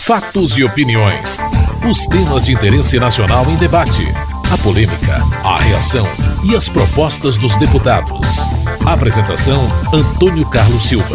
Fatos e opiniões. Os temas de interesse nacional em debate. A polêmica, a reação e as propostas dos deputados. Apresentação: Antônio Carlos Silva.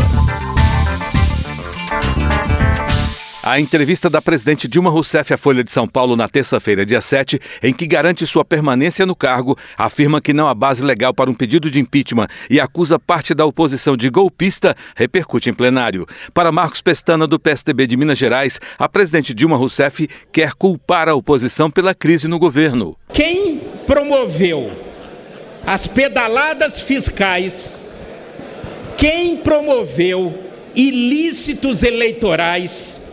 A entrevista da presidente Dilma Rousseff à Folha de São Paulo na terça-feira, dia 7, em que garante sua permanência no cargo, afirma que não há base legal para um pedido de impeachment e acusa parte da oposição de golpista, repercute em plenário. Para Marcos Pestana, do PSDB de Minas Gerais, a presidente Dilma Rousseff quer culpar a oposição pela crise no governo. Quem promoveu as pedaladas fiscais, quem promoveu ilícitos eleitorais,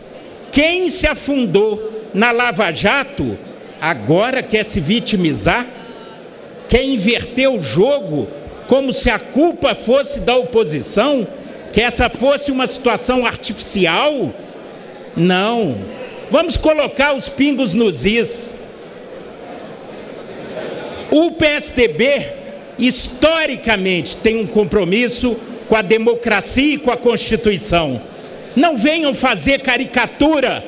quem se afundou na Lava Jato, agora quer se vitimizar? Quer inverter o jogo como se a culpa fosse da oposição? Que essa fosse uma situação artificial? Não. Vamos colocar os pingos nos is. O PSDB, historicamente, tem um compromisso com a democracia e com a Constituição. Não venham fazer caricatura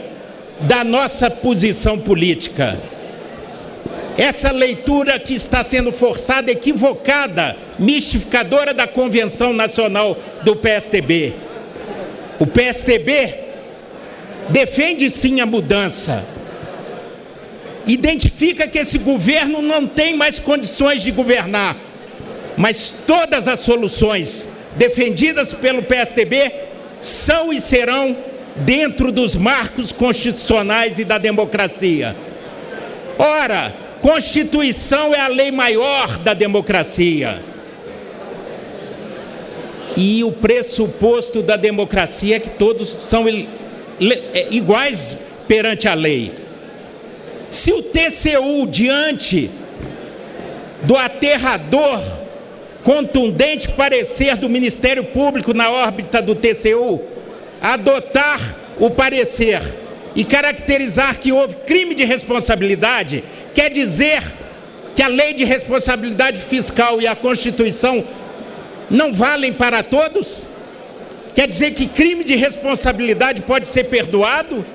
da nossa posição política. Essa leitura que está sendo forçada, equivocada, mistificadora da Convenção Nacional do PSDB. O PSDB defende sim a mudança. Identifica que esse governo não tem mais condições de governar. Mas todas as soluções defendidas pelo PSDB são e serão dentro dos marcos constitucionais e da democracia. Ora, Constituição é a lei maior da democracia. E o pressuposto da democracia é que todos são iguais perante a lei. Se o TCU, diante do aterrador, contundente parecer do Ministério Público na órbita do TCU, adotar o parecer e caracterizar que houve crime de responsabilidade, quer dizer que a lei de responsabilidade fiscal e a Constituição não valem para todos? Quer dizer que crime de responsabilidade pode ser perdoado?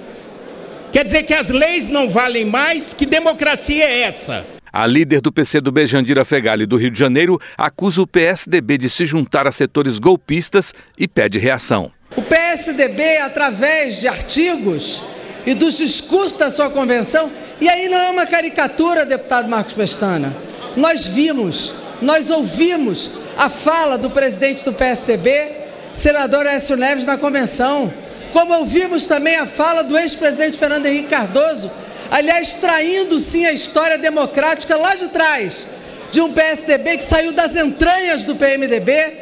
Quer dizer que as leis não valem mais? Que democracia é essa? A líder do PCdoB, Jandira Feghali, do Rio de Janeiro, acusa o PSDB de se juntar a setores golpistas e pede reação. O PSDB, através de artigos e dos discursos da sua convenção, e aí não é uma caricatura, deputado Marcos Pestana. Nós vimos, nós ouvimos a fala do presidente do PSDB, senador Aécio Neves, na convenção. Como ouvimos também a fala do ex-presidente Fernando Henrique Cardoso, aliás, traindo sim a história democrática lá de trás, de um PSDB que saiu das entranhas do PMDB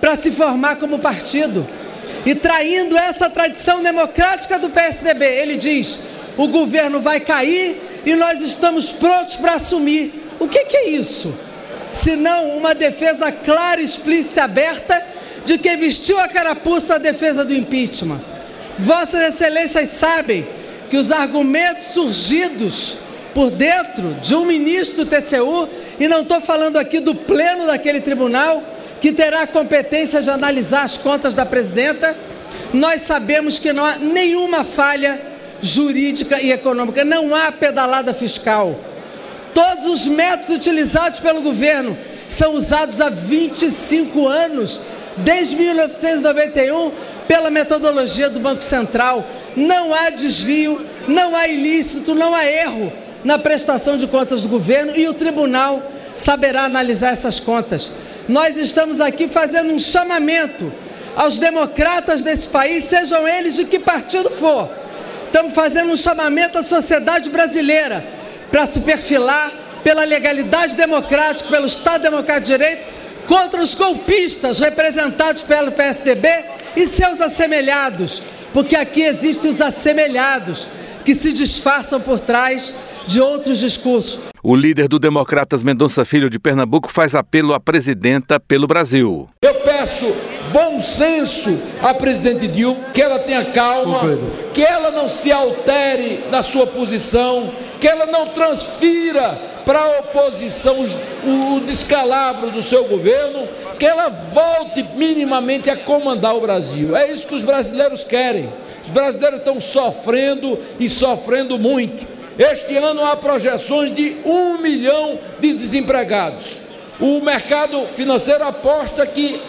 para se formar como partido. E traindo essa tradição democrática do PSDB, ele diz, o governo vai cair e nós estamos prontos para assumir. O que é isso? Senão uma defesa clara, explícita e aberta de quem vestiu a carapuça da defesa do impeachment. Vossas Excelências sabem que os argumentos surgidos por dentro de um ministro do TCU, e não estou falando aqui do pleno daquele tribunal, que terá a competência de analisar as contas da presidenta, nós sabemos que não há nenhuma falha jurídica e econômica, não há pedalada fiscal. Todos os métodos utilizados pelo governo são usados há 25 anos, desde 1991, pela metodologia do Banco Central. Não há desvio, não há ilícito, não há erro na prestação de contas do governo e o tribunal saberá analisar essas contas. Nós estamos aqui fazendo um chamamento aos democratas desse país, sejam eles de que partido for. Estamos fazendo um chamamento à sociedade brasileira para se perfilar pela legalidade democrática, pelo Estado Democrático de Direito, contra os golpistas representados pelo PSDB e seus assemelhados. Porque aqui existem os assemelhados que se disfarçam por trás de outros discursos. O líder do Democratas, Mendonça Filho, de Pernambuco, faz apelo à presidenta pelo Brasil. Eu peço bom senso à presidente Dilma, que ela tenha calma, que ela não se altere na sua posição, que ela não transfira para a oposição o descalabro do seu governo, que ela volte minimamente a comandar o Brasil. É isso que os brasileiros querem. Os brasileiros estão sofrendo e sofrendo muito. Este ano há projeções de 1 milhão de desempregados. O mercado financeiro aposta que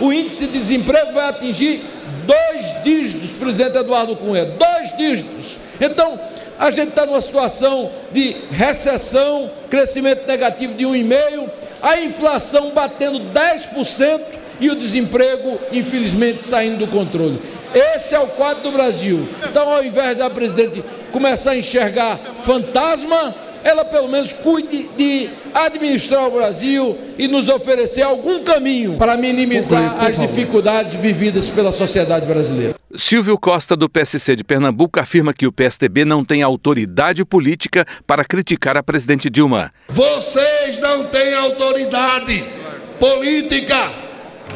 o índice de desemprego vai atingir 2 dígitos, presidente Eduardo Cunha, 2 dígitos. Então, a gente está numa situação de recessão, crescimento negativo de 1,5%, a inflação batendo 10% e o desemprego, infelizmente, saindo do controle. Esse é o quadro do Brasil. Então, ao invés da presidente começar a enxergar fantasma, ela pelo menos cuide de administrar o Brasil e nos oferecer algum caminho para minimizar as dificuldades vividas pela sociedade brasileira. Silvio Costa, do PSC de Pernambuco, afirma que o PSDB não tem autoridade política para criticar a presidente Dilma. Vocês não têm autoridade política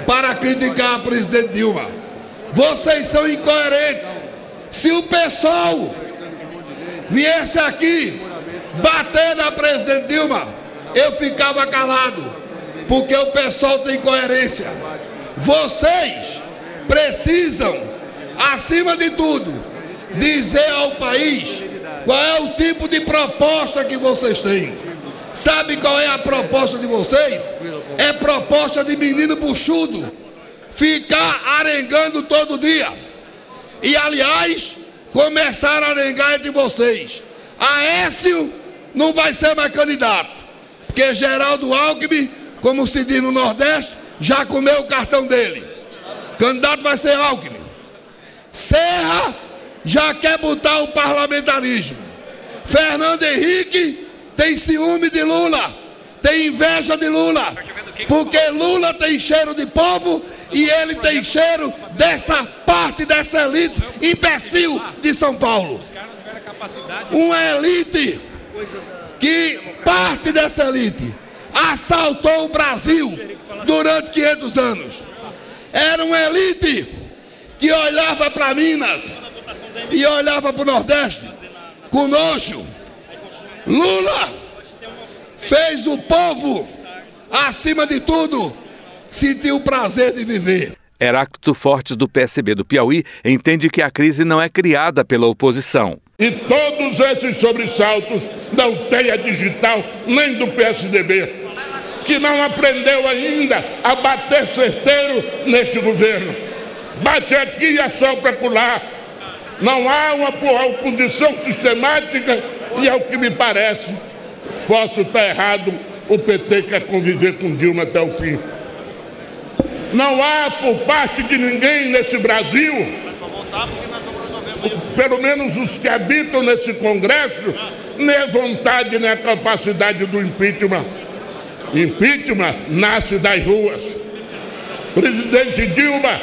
para criticar a presidente Dilma. Vocês são incoerentes. Se o pessoal viesse aqui bater na presidente Dilma, eu ficava calado, porque o pessoal tem coerência. Vocês precisam, acima de tudo, dizer ao país qual é o tipo de proposta que vocês têm. Sabe qual é a proposta de vocês? É proposta de menino buchudo, ficar arengando todo dia. E, aliás, começaram a arengar entre vocês. Aécio não vai ser mais candidato, porque Geraldo Alckmin, como se diz no Nordeste, já comeu o cartão dele. Candidato vai ser Alckmin. Serra já quer botar o parlamentarismo. Fernando Henrique tem ciúme de Lula, tem inveja de Lula, porque Lula tem cheiro de povo e ele tem cheiro dessa parte, dessa elite imbecil de São Paulo. Uma elite que, parte dessa elite, assaltou o Brasil durante 500 anos. Era uma elite que olhava para Minas e olhava para o Nordeste com nojo. Lula fez o povo, acima de tudo, sentir o prazer de viver. Heráclito Fortes, do PSB do Piauí, entende que a crise não é criada pela oposição. E todos esses sobressaltos não têm a digital nem do PSDB, que não aprendeu ainda a bater certeiro neste governo. Bate aqui e assopra acolá. Não há uma oposição sistemática e, ao que me parece, posso estar errado, o PT quer conviver com Dilma até o fim. Não há por parte de ninguém nesse Brasil, pelo menos os que habitam nesse Congresso, nem a vontade nem a capacidade do impeachment. Impeachment nasce das ruas. Presidente Dilma,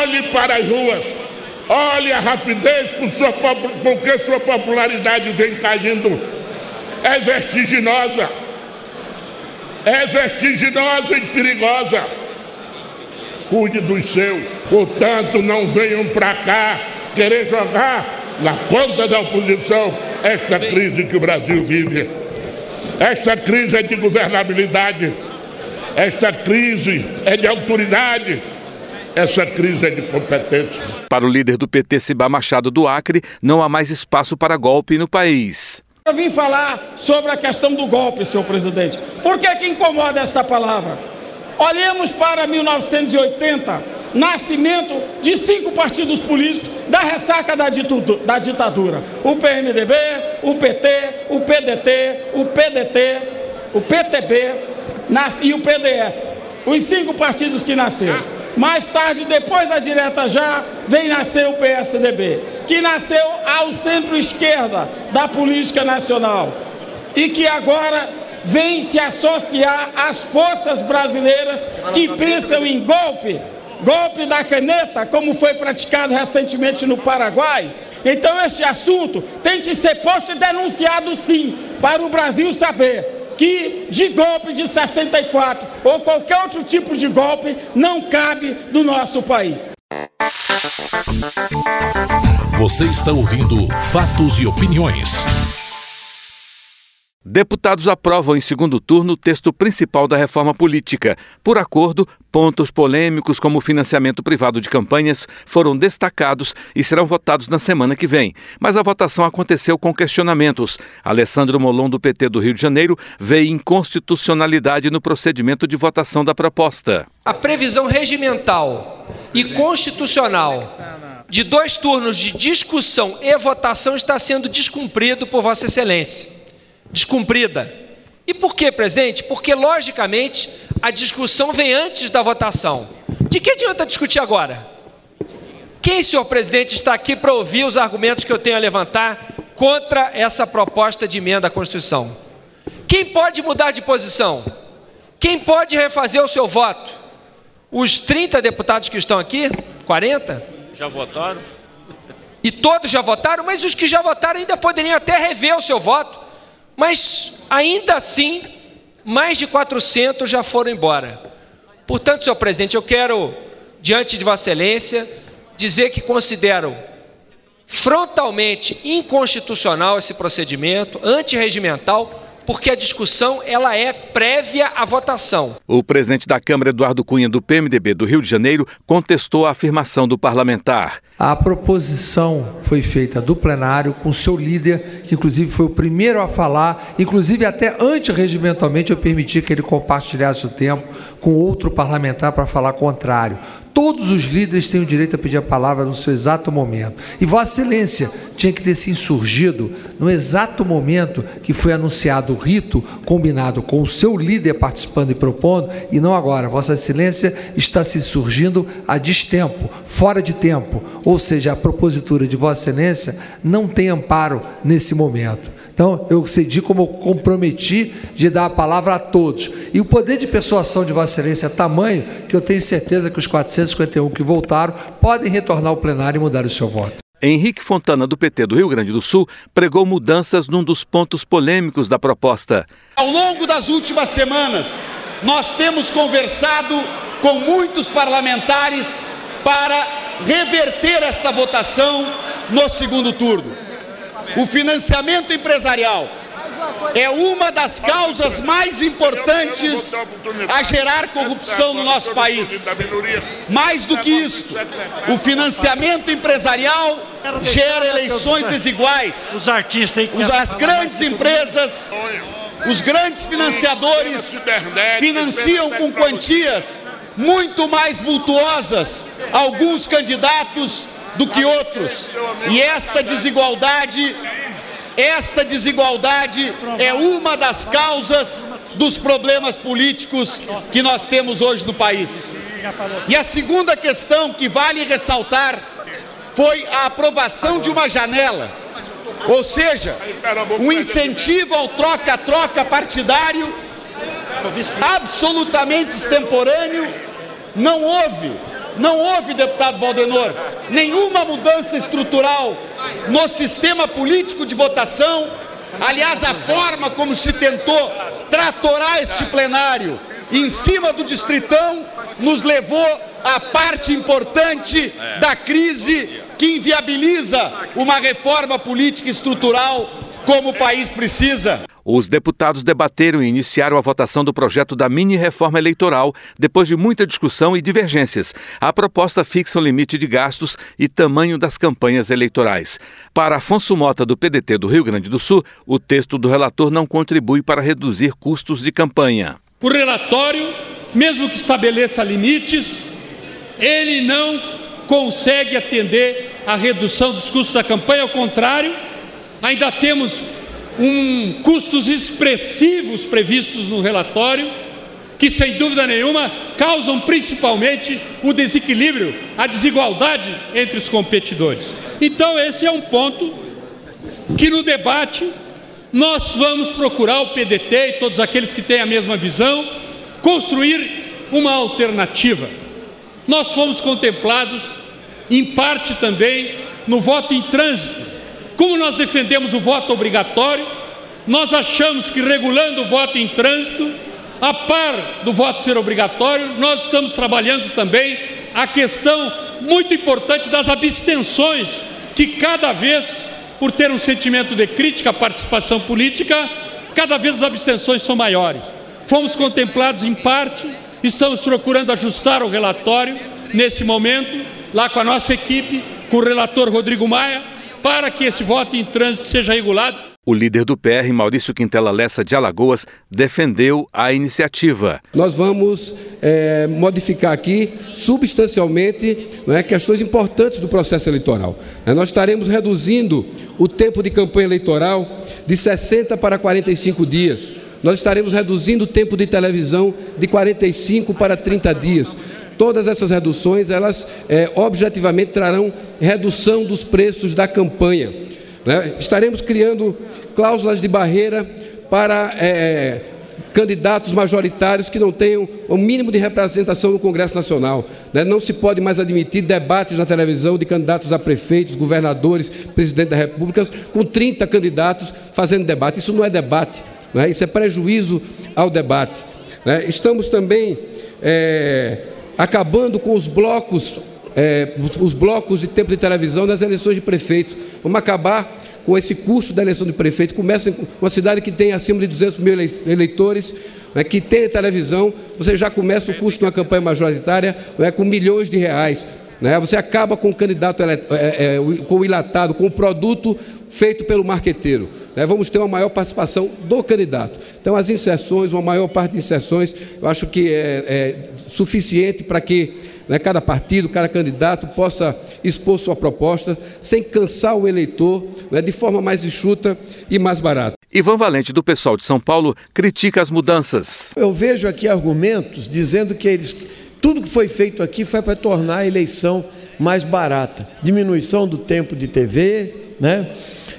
olhe para as ruas, olhe a rapidez com que sua popularidade vem caindo. É vertiginosa. É vertiginosa e perigosa. Cuide dos seus, portanto, não venham para cá querer jogar na conta da oposição esta crise que o Brasil vive. Esta crise é de governabilidade, esta crise é de autoridade, essa crise é de competência. Para o líder do PT, Sibá Machado, do Acre, não há mais espaço para golpe no país. Eu vim falar sobre a questão do golpe, senhor presidente. Por que que incomoda esta palavra? Olhemos para 1980... nascimento de 5 partidos políticos da ressaca da ditadura. O PMDB, o PT, o PDT, o PDT, o PTB e o PDS. Os 5 partidos que nasceram. Mais tarde, depois da direta já, vem nascer o PSDB, que nasceu ao centro-esquerda da política nacional e que agora vem se associar às forças brasileiras que pensam em golpe. Golpe da caneta, como foi praticado recentemente no Paraguai. Então este assunto tem que ser posto e denunciado sim, para o Brasil saber que de golpe de 64 ou qualquer outro tipo de golpe não cabe no nosso país. Você está ouvindo Fatos e Opiniões. Deputados aprovam em segundo turno o texto principal da reforma política. Por acordo, pontos polêmicos como financiamento privado de campanhas foram destacados e serão votados na semana que vem. Mas a votação aconteceu com questionamentos. Alessandro Molon, do PT do Rio de Janeiro, vê inconstitucionalidade no procedimento de votação da proposta. A previsão regimental e constitucional de 2 turnos de discussão e votação está sendo descumprido por Vossa Excelência. Descumprida. E por que, presidente? Porque, logicamente, a discussão vem antes da votação. De que adianta discutir agora? Quem, senhor presidente, está aqui para ouvir os argumentos que eu tenho a levantar contra essa proposta de emenda à Constituição? Quem pode mudar de posição? Quem pode refazer o seu voto? Os 30 deputados que estão aqui? 40? Já votaram. E todos já votaram, mas os que já votaram ainda poderiam até rever o seu voto. Mas, ainda assim, mais de 400 já foram embora. Portanto, senhor presidente, eu quero, diante de Vossa Excelência, dizer que considero frontalmente inconstitucional esse procedimento, antirregimental, porque a discussão ela é prévia à votação. O presidente da Câmara, Eduardo Cunha, do PMDB do Rio de Janeiro, contestou a afirmação do parlamentar. A proposição foi feita do plenário com seu líder, que inclusive foi o primeiro a falar, inclusive até antirregimentalmente eu permiti que ele compartilhasse o tempo com outro parlamentar para falar contrário. Todos os líderes têm o direito a pedir a palavra no seu exato momento. E Vossa Excelência tinha que ter se insurgido no exato momento que foi anunciado o rito, combinado com o seu líder participando e propondo, e não agora. Vossa Excelência está se insurgindo a destempo, fora de tempo. Ou seja, a propositura de Vossa Excelência não tem amparo nesse momento. Então, eu cedi como comprometi de dar a palavra a todos. E o poder de persuasão de Vossa Excelência é tamanho que eu tenho certeza que os 451 que voltaram podem retornar ao plenário e mudar o seu voto. Henrique Fontana, do PT do Rio Grande do Sul, pregou mudanças num dos pontos polêmicos da proposta. Ao longo das últimas semanas, nós temos conversado com muitos parlamentares para reverter esta votação no segundo turno. O financiamento empresarial é uma das causas mais importantes a gerar corrupção no nosso país. Mais do que isto, o financiamento empresarial gera eleições desiguais. As grandes empresas, os grandes financiadores financiam com quantias muito mais vultuosas alguns candidatos do que outros, e esta desigualdade é uma das causas dos problemas políticos que nós temos hoje no país. E a segunda questão que vale ressaltar foi a aprovação de uma janela, ou seja, um incentivo ao troca-troca partidário absolutamente extemporâneo. Não houve, deputado Valdenor, nenhuma mudança estrutural no sistema político de votação. Aliás, a forma como se tentou tratorar este plenário em cima do distritão nos levou à parte importante da crise que inviabiliza uma reforma política estrutural como o país precisa. Os deputados debateram e iniciaram a votação do projeto da mini-reforma eleitoral, depois de muita discussão e divergências. A proposta fixa o limite de gastos e tamanho das campanhas eleitorais. Para Afonso Mota, do PDT do Rio Grande do Sul, o texto do relator não contribui para reduzir custos de campanha. O relatório, mesmo que estabeleça limites, ele não consegue atender à redução dos custos da campanha. Ao contrário, ainda temos custos expressivos previstos no relatório, que sem dúvida nenhuma causam principalmente o desequilíbrio, a desigualdade entre os competidores. Então esse é um ponto que no debate nós vamos procurar, o PDT e todos aqueles que têm a mesma visão, construir uma alternativa. Nós fomos contemplados em parte também no voto em trânsito. Como nós defendemos o voto obrigatório, nós achamos que regulando o voto em trânsito, a par do voto ser obrigatório, nós estamos trabalhando também a questão muito importante das abstenções, que cada vez, por ter um sentimento de crítica à participação política, Cada vez as abstenções são maiores. Fomos contemplados em parte, estamos procurando ajustar o relatório, nesse momento, lá com a nossa equipe, com o relator Rodrigo Maia, para que esse voto em trânsito seja regulado. O líder do PR, Maurício Quintela Lessa de Alagoas, defendeu a iniciativa. Nós vamos modificar aqui substancialmente, né, questões importantes do processo eleitoral. Nós estaremos reduzindo o tempo de campanha eleitoral de 60 para 45 dias. Nós estaremos reduzindo o tempo de televisão de 45 para 30 dias. Todas essas reduções, elas objetivamente trarão redução dos preços da campanha. Né? Estaremos criando cláusulas de barreira para candidatos majoritários que não tenham o mínimo de representação no Congresso Nacional. Né? Não se pode mais admitir debates na televisão de candidatos a prefeitos, governadores, presidente da República, com 30 candidatos fazendo debate. Isso não é debate, né? Isso é prejuízo ao debate. Né? Estamos também acabando com os blocos de tempo de televisão nas eleições de prefeitos. Vamos acabar com esse custo da eleição de prefeito. Começa em uma cidade que tem acima de 200 mil eleitores, né, que tem televisão, você já começa o custo de uma campanha majoritária, né, com milhões de reais. Né, você acaba com o candidato, com o enlatado, com o produto feito pelo marqueteiro. Né, vamos ter uma maior participação do candidato. Então, as inserções, uma maior parte de inserções, eu acho que é suficiente para que cada partido, cada candidato possa expor sua proposta sem cansar o eleitor, de forma mais enxuta e mais barata. Ivan Valente, do PSOL de São Paulo, critica as mudanças. Eu vejo aqui argumentos dizendo que tudo que foi feito aqui foi para tornar a eleição mais barata. Diminuição do tempo de TV, né?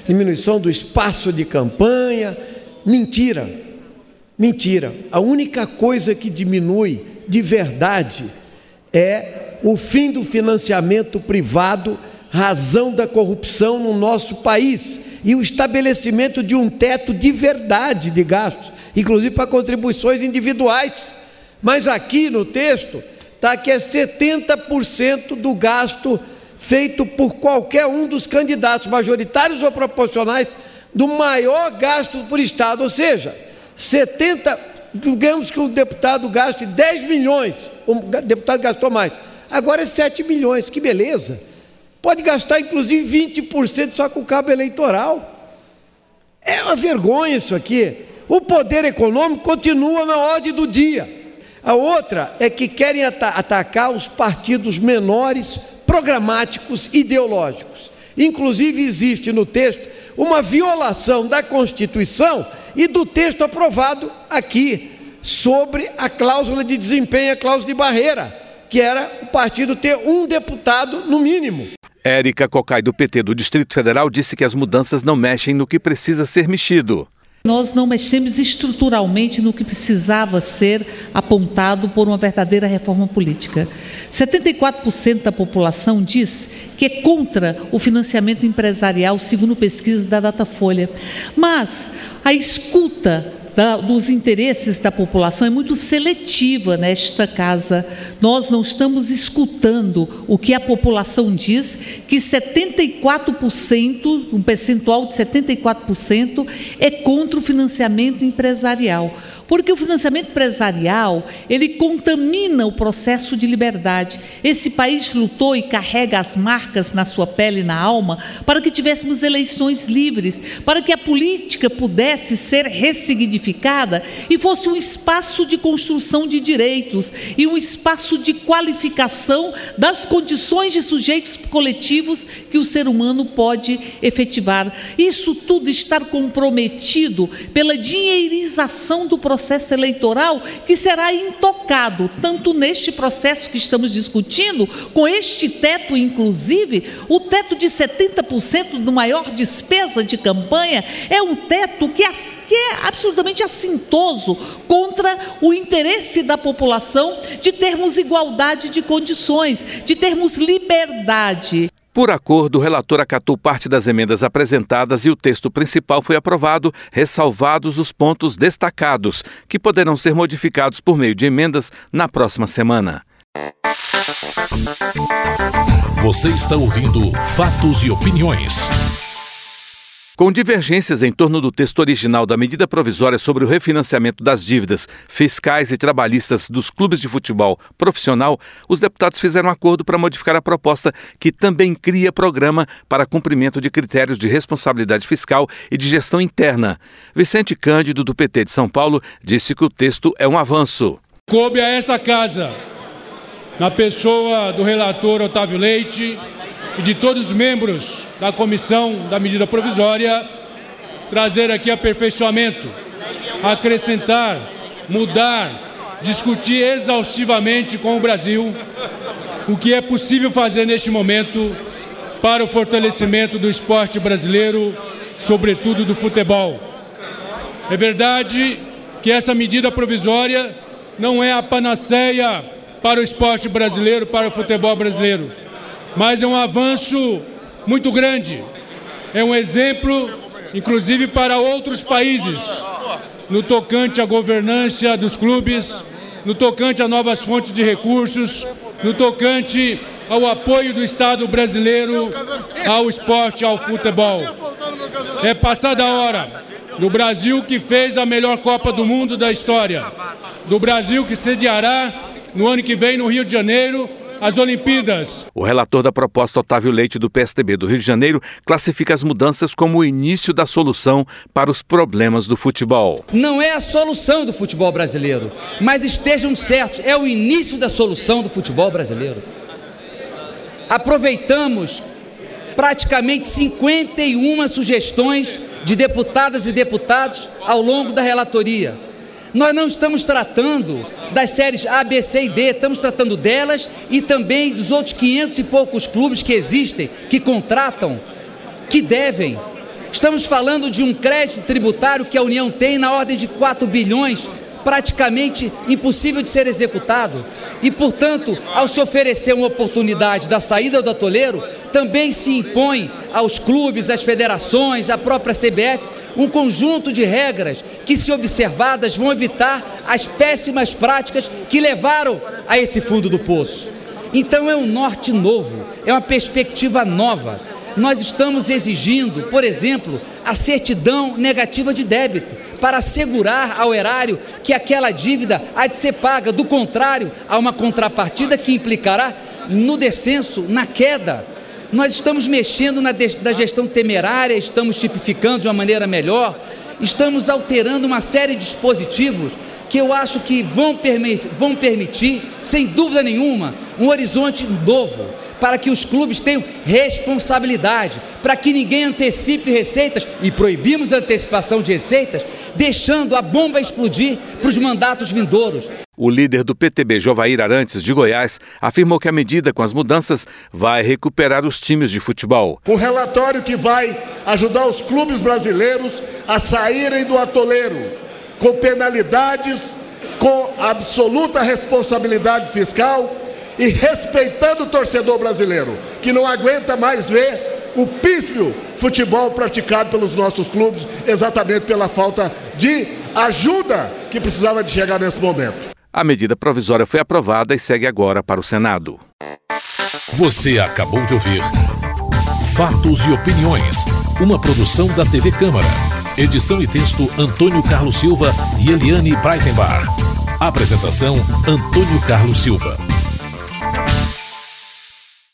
Diminuição do espaço de campanha. Mentira, mentira. A única coisa que diminui de verdade é o fim do financiamento privado, razão da corrupção no nosso país, e o estabelecimento de um teto de verdade de gastos, inclusive para contribuições individuais. Mas aqui no texto está que é 70% do gasto feito por qualquer um dos candidatos, majoritários ou proporcionais, do maior gasto por Estado. Ou seja, 70%. Digamos que o deputado gaste 10 milhões, o deputado gastou mais, agora é 7 milhões, que beleza. Pode gastar inclusive 20% só com o cabo eleitoral. É uma vergonha isso aqui. O poder econômico continua na ordem do dia. A outra é que querem atacar os partidos menores, programáticos, ideológicos. Inclusive existe no texto uma violação da Constituição e do texto aprovado aqui sobre a cláusula de desempenho, a cláusula de barreira, que era o partido ter um deputado no mínimo. Érica Cocai, do PT do Distrito Federal, disse que as mudanças não mexem no que precisa ser mexido. Nós não mexemos estruturalmente no que precisava ser apontado por uma verdadeira reforma política. 74% da população diz que é contra o financiamento empresarial, segundo pesquisa da Datafolha. Mas a escuta dos interesses da população é muito seletiva nesta casa. Nós não estamos escutando o que a população diz, que 74%, um percentual de 74%, é contra o financiamento empresarial. Porque o financiamento empresarial, ele contamina o processo de liberdade. Esse país lutou e carrega as marcas na sua pele e na alma para que tivéssemos eleições livres, para que a política pudesse ser ressignificada e fosse um espaço de construção de direitos e um espaço de qualificação das condições de sujeitos coletivos que o ser humano pode efetivar. Isso tudo está comprometido pela dinheirização do processo eleitoral, que será intocado, tanto neste processo que estamos discutindo, com este teto, inclusive, o teto de 70% da maior despesa de campanha é um teto que é absolutamente assintoso contra o interesse da população de termos igualdade de condições, de termos liberdade. Por acordo, o relator acatou parte das emendas apresentadas e o texto principal foi aprovado, ressalvados os pontos destacados, que poderão ser modificados por meio de emendas na próxima semana. Você está ouvindo Fatos e Opiniões. Com divergências em torno do texto original da medida provisória sobre o refinanciamento das dívidas fiscais e trabalhistas dos clubes de futebol profissional, os deputados fizeram um acordo para modificar a proposta, que também cria programa para cumprimento de critérios de responsabilidade fiscal e de gestão interna. Vicente Cândido, do PT de São Paulo, disse que o texto é um avanço. Coube a esta casa, na pessoa do relator Otávio Leite e de todos os membros da comissão da medida provisória, trazer aqui aperfeiçoamento, acrescentar, mudar, discutir exaustivamente com o Brasil o que é possível fazer neste momento para o fortalecimento do esporte brasileiro, sobretudo do futebol. É verdade que essa medida provisória não é a panaceia para o esporte brasileiro, para o futebol brasileiro, mas é um avanço muito grande. É um exemplo, inclusive, para outros países, no tocante à governança dos clubes, no tocante a novas fontes de recursos, no tocante ao apoio do Estado brasileiro ao esporte, ao futebol. É passada a hora do Brasil, que fez a melhor Copa do Mundo da história, do Brasil, que sediará, no ano que vem, no Rio de Janeiro, as Olimpíadas. O relator da proposta, Otávio Leite, do PSDB do Rio de Janeiro, classifica as mudanças como o início da solução para os problemas do futebol. Não é a solução do futebol brasileiro, mas estejam certos, é o início da solução do futebol brasileiro. Aproveitamos praticamente 51 sugestões de deputadas e deputados ao longo da relatoria. Nós não estamos tratando das séries A, B, C e D, estamos tratando delas e também dos outros 500 e poucos clubes que existem, que contratam, que devem. Estamos falando de um crédito tributário que a União tem na ordem de 4 bilhões, praticamente impossível de ser executado. E, portanto, ao se oferecer uma oportunidade da saída do atoleiro, também se impõe aos clubes, às federações, à própria CBF, um conjunto de regras que, se observadas, vão evitar as péssimas práticas que levaram a esse fundo do poço. Então é um norte novo, é uma perspectiva nova. Nós estamos exigindo, por exemplo, a certidão negativa de débito, para assegurar ao erário que aquela dívida há de ser paga, do contrário, há uma contrapartida que implicará no descenso, na queda. Nós estamos mexendo na gestão temerária, estamos tipificando de uma maneira melhor, estamos alterando uma série de dispositivos que eu acho que vão permitir, sem dúvida nenhuma, um horizonte novo, para que os clubes tenham responsabilidade, para que ninguém antecipe receitas, e proibimos a antecipação de receitas, deixando a bomba explodir para os mandatos vindouros. O líder do PTB, Jovair Arantes, de Goiás, afirmou que a medida, com as mudanças, vai recuperar os times de futebol. Um relatório que vai ajudar os clubes brasileiros a saírem do atoleiro, com penalidades, com absoluta responsabilidade fiscal e respeitando o torcedor brasileiro, que não aguenta mais ver o pífio futebol praticado pelos nossos clubes, exatamente pela falta de ajuda que precisava de chegar nesse momento. A medida provisória foi aprovada e segue agora para o Senado. Você acabou de ouvir Fatos e Opiniões, uma produção da TV Câmara. Edição e texto, Antônio Carlos Silva e Eliane Breitenbach. Apresentação, Antônio Carlos Silva.